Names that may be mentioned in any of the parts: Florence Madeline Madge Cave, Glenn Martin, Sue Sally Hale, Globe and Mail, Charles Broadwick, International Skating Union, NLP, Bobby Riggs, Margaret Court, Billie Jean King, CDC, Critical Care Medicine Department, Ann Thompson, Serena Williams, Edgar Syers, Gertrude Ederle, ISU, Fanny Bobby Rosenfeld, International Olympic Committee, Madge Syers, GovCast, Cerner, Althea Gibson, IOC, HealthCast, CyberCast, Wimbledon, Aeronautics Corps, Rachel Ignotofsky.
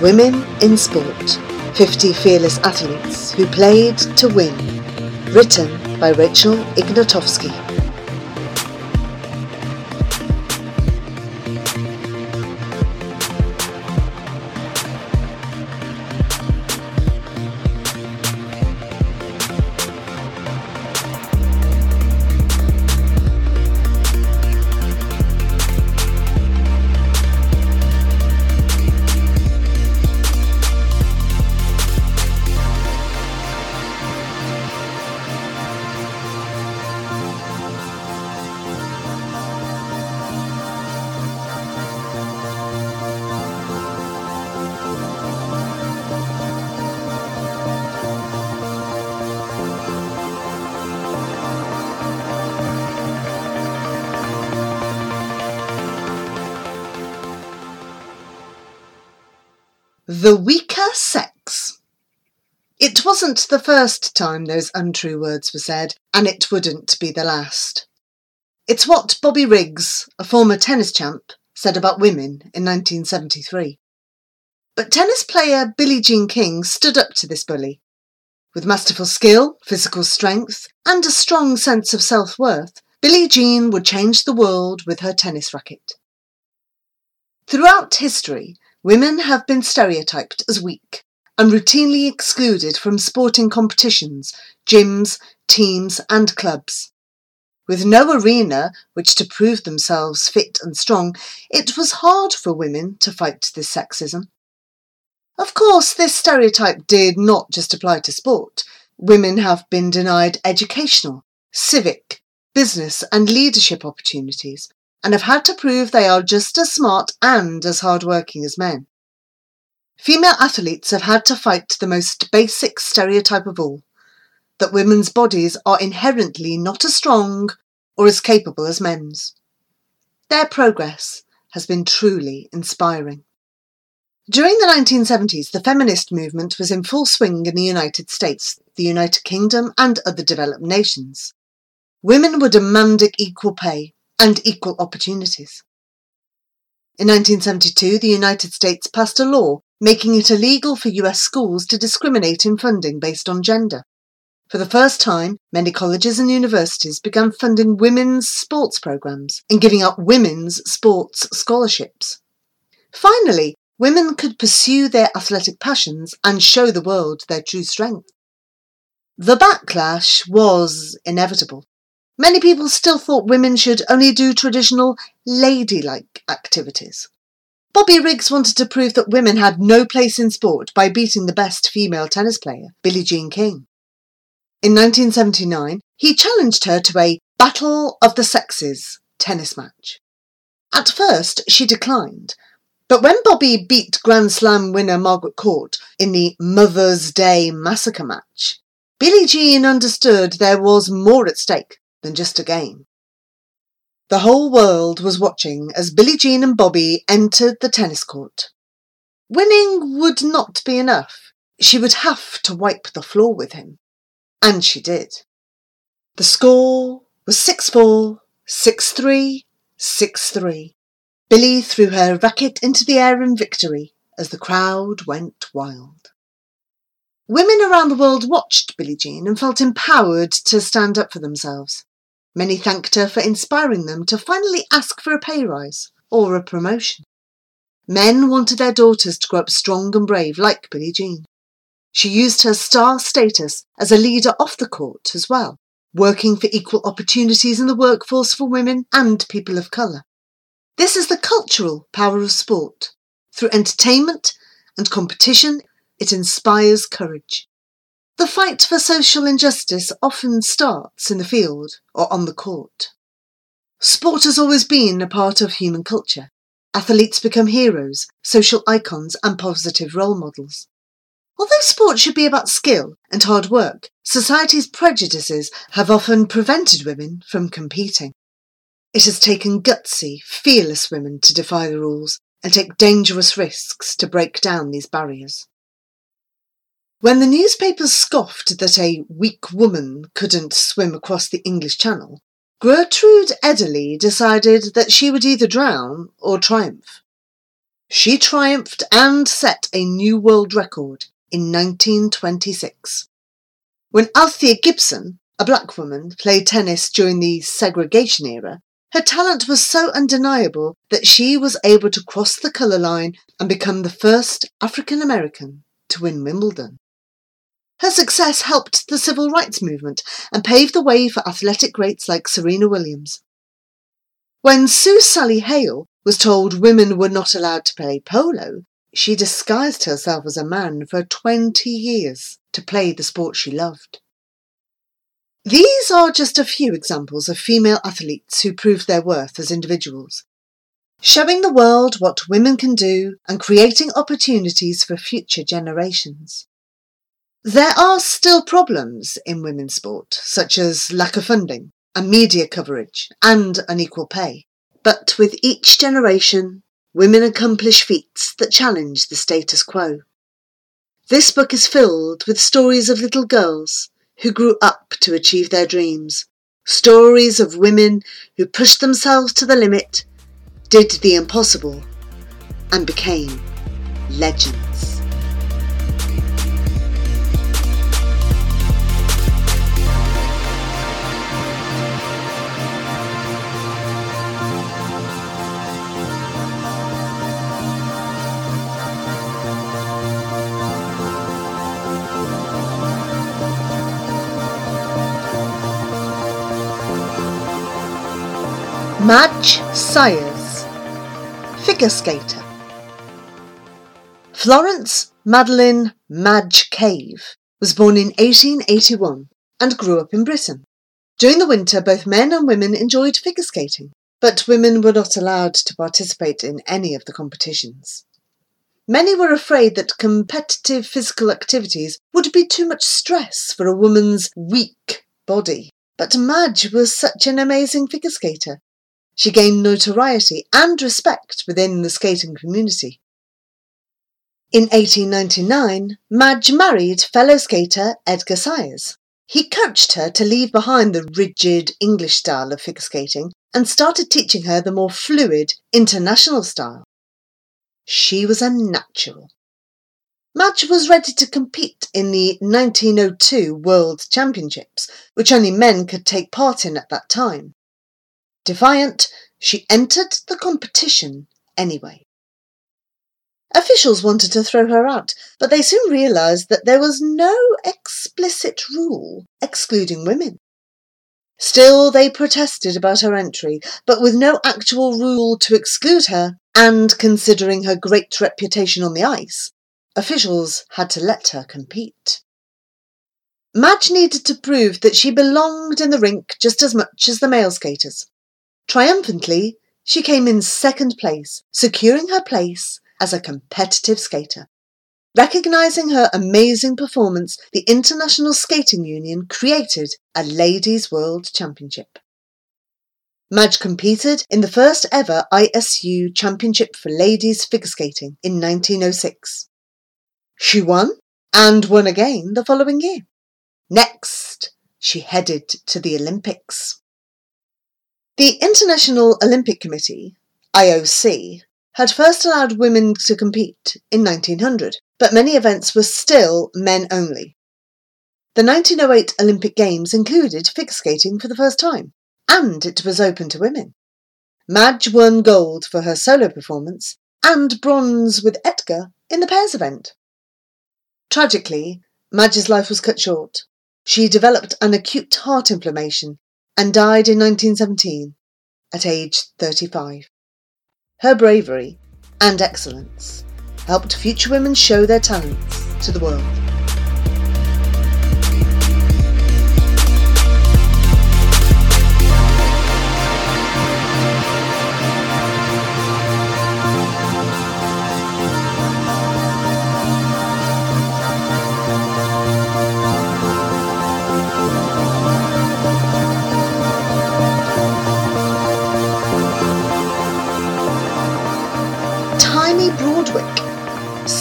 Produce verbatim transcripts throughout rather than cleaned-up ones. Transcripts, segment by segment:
Women in Sport, fifty Fearless Athletes Who Played to Win, written by Rachel Ignotofsky. The weaker sex. It wasn't the first time those untrue words were said, and it wouldn't be the last. It's what Bobby Riggs, a former tennis champ, said about women in nineteen seventy-three. But tennis player Billie Jean King stood up to this bully. With masterful skill, physical strength, and a strong sense of self-worth, Billie Jean would change the world with her tennis racket. Throughout history, women have been stereotyped as weak and routinely excluded from sporting competitions, gyms, teams and clubs. With no arena which to prove themselves fit and strong, it was hard for women to fight this sexism. Of course, this stereotype did not just apply to sport. Women have been denied educational, civic, business and leadership opportunities, and have had to prove they are just as smart and as hard-working as men. Female athletes have had to fight the most basic stereotype of all, that women's bodies are inherently not as strong or as capable as men's. Their progress has been truly inspiring. During the nineteen seventies, the feminist movement was in full swing in the United States, the United Kingdom and other developed nations. Women were demanding equal pay and equal opportunities. In nineteen seventy-two, the United States passed a law making it illegal for U S schools to discriminate in funding based on gender. For the first time, many colleges and universities began funding women's sports programs and giving out women's sports scholarships. Finally, women could pursue their athletic passions and show the world their true strength. The backlash was inevitable. Many people still thought women should only do traditional, ladylike activities. Bobby Riggs wanted to prove that women had no place in sport by beating the best female tennis player, Billie Jean King. In nineteen seventy-nine, he challenged her to a Battle of the Sexes tennis match. At first, she declined, but when Bobby beat Grand Slam winner Margaret Court in the Mother's Day Massacre match, Billie Jean understood there was more at stake than just a game. The whole world was watching as Billie Jean and Bobby entered the tennis court. Winning would not be enough. She would have to wipe the floor with him. And she did. The score was six four, six three, six three. Billie threw her racket into the air in victory as the crowd went wild. Women around the world watched Billie Jean and felt empowered to stand up for themselves. Many thanked her for inspiring them to finally ask for a pay rise or a promotion. Men wanted their daughters to grow up strong and brave like Billie Jean. She used her star status as a leader off the court as well, working for equal opportunities in the workforce for women and people of colour. This is the cultural power of sport. Through entertainment and competition, it inspires courage. The fight for social injustice often starts in the field or on the court. Sport has always been a part of human culture. Athletes become heroes, social icons and positive role models. Although sport should be about skill and hard work, society's prejudices have often prevented women from competing. It has taken gutsy, fearless women to defy the rules and take dangerous risks to break down these barriers. When the newspapers scoffed that a weak woman couldn't swim across the English Channel, Gertrude Ederle decided that she would either drown or triumph. She triumphed and set a new world record in nineteen twenty-six. When Althea Gibson, a black woman, played tennis during the segregation era, her talent was so undeniable that she was able to cross the colour line and become the first African American to win Wimbledon. Her success helped the civil rights movement and paved the way for athletic greats like Serena Williams. When Sue Sally Hale was told women were not allowed to play polo, she disguised herself as a man for twenty years to play the sport she loved. These are just a few examples of female athletes who proved their worth as individuals, showing the world what women can do and creating opportunities for future generations. There are still problems in women's sport, such as lack of funding and media coverage and unequal pay. But with each generation, women accomplish feats that challenge the status quo. This book is filled with stories of little girls who grew up to achieve their dreams, stories of women who pushed themselves to the limit, did the impossible, and became legends. Madge Syers, figure skater. Florence Madeline Madge Cave was born in eighteen eighty-one and grew up in Britain. During the winter, both men and women enjoyed figure skating, but women were not allowed to participate in any of the competitions. Many were afraid that competitive physical activities would be too much stress for a woman's weak body. But Madge was such an amazing figure skater. She gained notoriety and respect within the skating community. In eighteen ninety-nine, Madge married fellow skater Edgar Syers. He coached her to leave behind the rigid English style of figure skating and started teaching her the more fluid international style. She was a natural. Madge was ready to compete in the nineteen oh two World Championships, which only men could take part in at that time. Defiant, she entered the competition anyway. Officials wanted to throw her out, but they soon realised that there was no explicit rule excluding women. Still, they protested about her entry, but with no actual rule to exclude her, and considering her great reputation on the ice, officials had to let her compete. Madge needed to prove that she belonged in the rink just as much as the male skaters. Triumphantly, she came in second place, securing her place as a competitive skater. Recognising her amazing performance, the International Skating Union created a Ladies' World Championship. Madge competed in the first ever I S U Championship for Ladies Figure Skating in nineteen oh six. She won, and won again the following year. Next, she headed to the Olympics. The International Olympic Committee, I O C, had first allowed women to compete in nineteen hundred, but many events were still men only. The nineteen oh eight Olympic Games included figure skating for the first time, and it was open to women. Madge won gold for her solo performance and bronze with Edgar in the pairs event. Tragically, Madge's life was cut short. She developed an acute heart inflammation and died in nineteen seventeen, at age thirty-five. Her bravery and excellence helped future women show their talents to the world.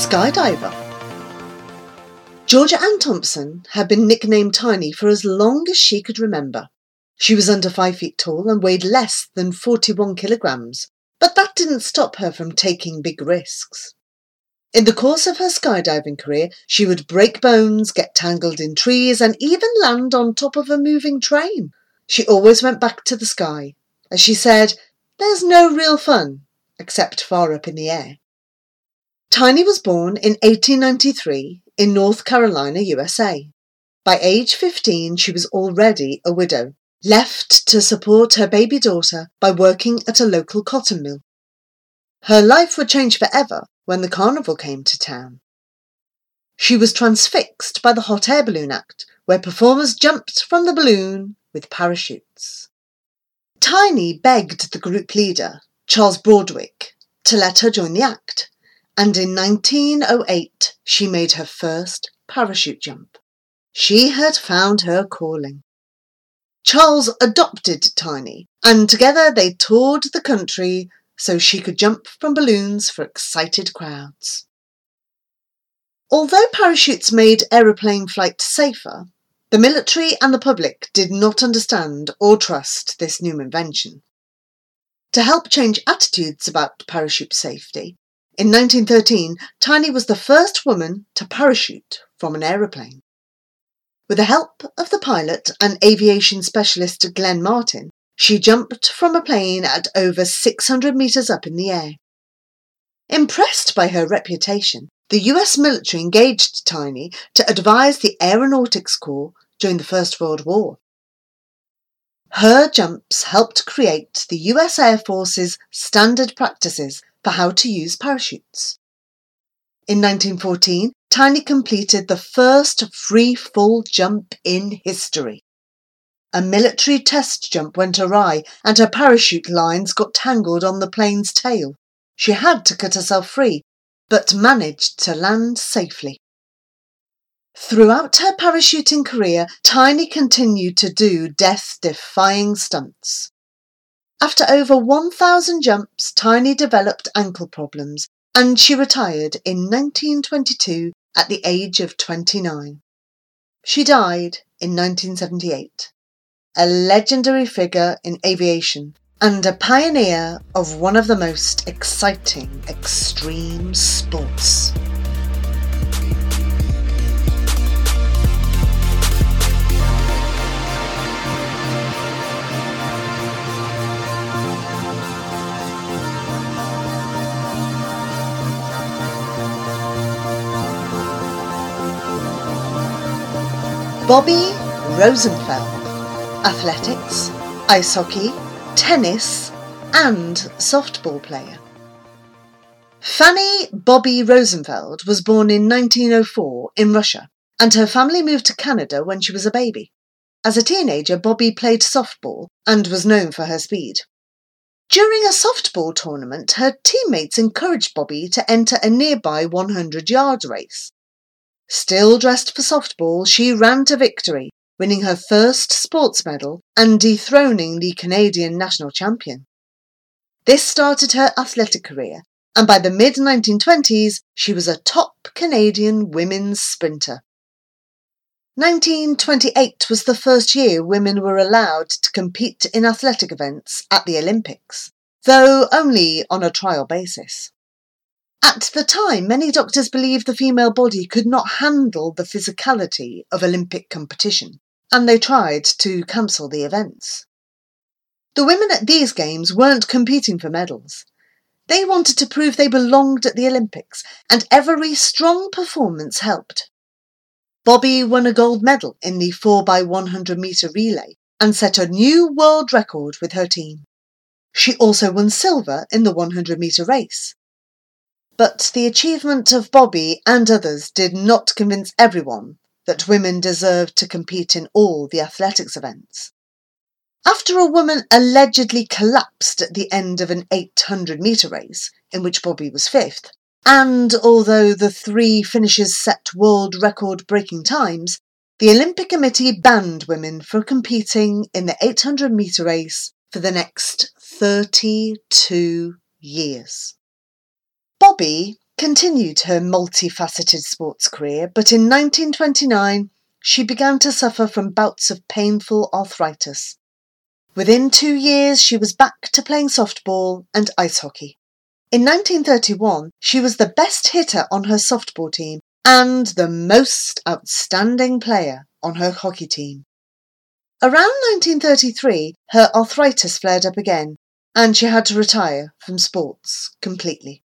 Skydiver. Georgia Ann Thompson had been nicknamed Tiny for as long as she could remember. She was under five feet tall and weighed less than forty-one kilograms, but that didn't stop her from taking big risks. In the course of her skydiving career, she would break bones, get tangled in trees, and even land on top of a moving train. She always went back to the sky. As she said, "There's no real fun, except far up in the air." Tiny was born in eighteen ninety-three in North Carolina, U S A. By age fifteen, she was already a widow, left to support her baby daughter by working at a local cotton mill. Her life would change forever when the carnival came to town. She was transfixed by the hot air balloon act, where performers jumped from the balloon with parachutes. Tiny begged the group leader, Charles Broadwick, to let her join the act, and in nineteen oh eight she made her first parachute jump. She had found her calling. Charles adopted Tiny, and together they toured the country so she could jump from balloons for excited crowds. Although parachutes made aeroplane flight safer, the military and the public did not understand or trust this new invention. To help change attitudes about parachute safety, in nineteen thirteen, Tiny was the first woman to parachute from an aeroplane. With the help of the pilot and aviation specialist Glenn Martin, she jumped from a plane at over six hundred metres up in the air. Impressed by her reputation, the U S military engaged Tiny to advise the Aeronautics Corps during the First World War. Her jumps helped create the U S Air Force's standard practices for how to use parachutes. In nineteen fourteen, Tiny completed the first free fall jump in history. A military test jump went awry and her parachute lines got tangled on the plane's tail. She had to cut herself free, but managed to land safely. Throughout her parachuting career, Tiny continued to do death-defying stunts. After over one thousand jumps, Tiny developed ankle problems, and she retired in nineteen twenty-two at the age of twenty-nine. She died in nineteen seventy-eight. A legendary figure in aviation and a pioneer of one of the most exciting extreme sports. Bobby Rosenfeld. Athletics, ice hockey, tennis, and softball player. Fanny Bobby Rosenfeld was born in nineteen oh four in Russia, and her family moved to Canada when she was a baby. As a teenager, Bobby played softball and was known for her speed. During a softball tournament, her teammates encouraged Bobby to enter a nearby hundred-yard race. Still dressed for softball, she ran to victory, winning her first sports medal and dethroning the Canadian national champion. This started her athletic career, and by the mid nineteen twenties, she was a top Canadian women's sprinter. nineteen twenty-eight was the first year women were allowed to compete in athletic events at the Olympics, though only on a trial basis. At the time, many doctors believed the female body could not handle the physicality of Olympic competition, and they tried to cancel the events. The women at these games weren't competing for medals. They wanted to prove they belonged at the Olympics, and every strong performance helped. Bobby won a gold medal in the four by one hundred metre relay and set a new world record with her team. She also won silver in the hundred metre race. But the achievement of Bobby and others did not convince everyone that women deserved to compete in all the athletics events. After a woman allegedly collapsed at the end of an eight hundred metre race, in which Bobby was fifth, and although the three finishers set world record-breaking times, the Olympic Committee banned women from competing in the eight hundred metre race for the next thirty-two years. Bobby continued her multifaceted sports career, but in nineteen twenty-nine she began to suffer from bouts of painful arthritis. Within two years, she was back to playing softball and ice hockey. In nineteen thirty-one, she was the best hitter on her softball team and the most outstanding player on her hockey team. Around nineteen thirty-three, her arthritis flared up again, and she had to retire from sports completely.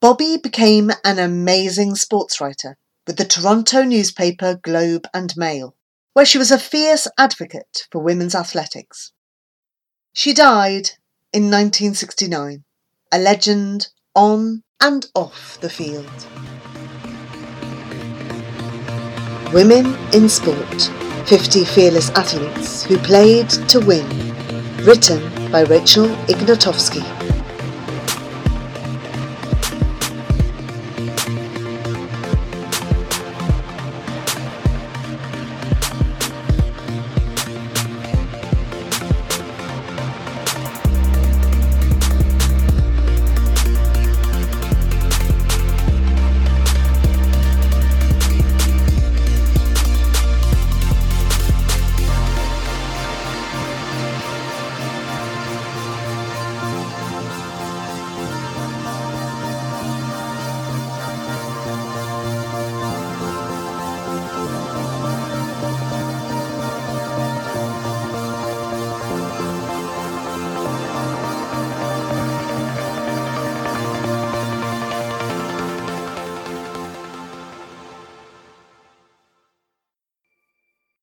Bobby became an amazing sports writer with the Toronto newspaper Globe and Mail, where she was a fierce advocate for women's athletics. She died in nineteen sixty-nine, a legend on and off the field. Women in Sport, fifty Fearless Athletes Who Played to Win, written by Rachel Ignotofsky.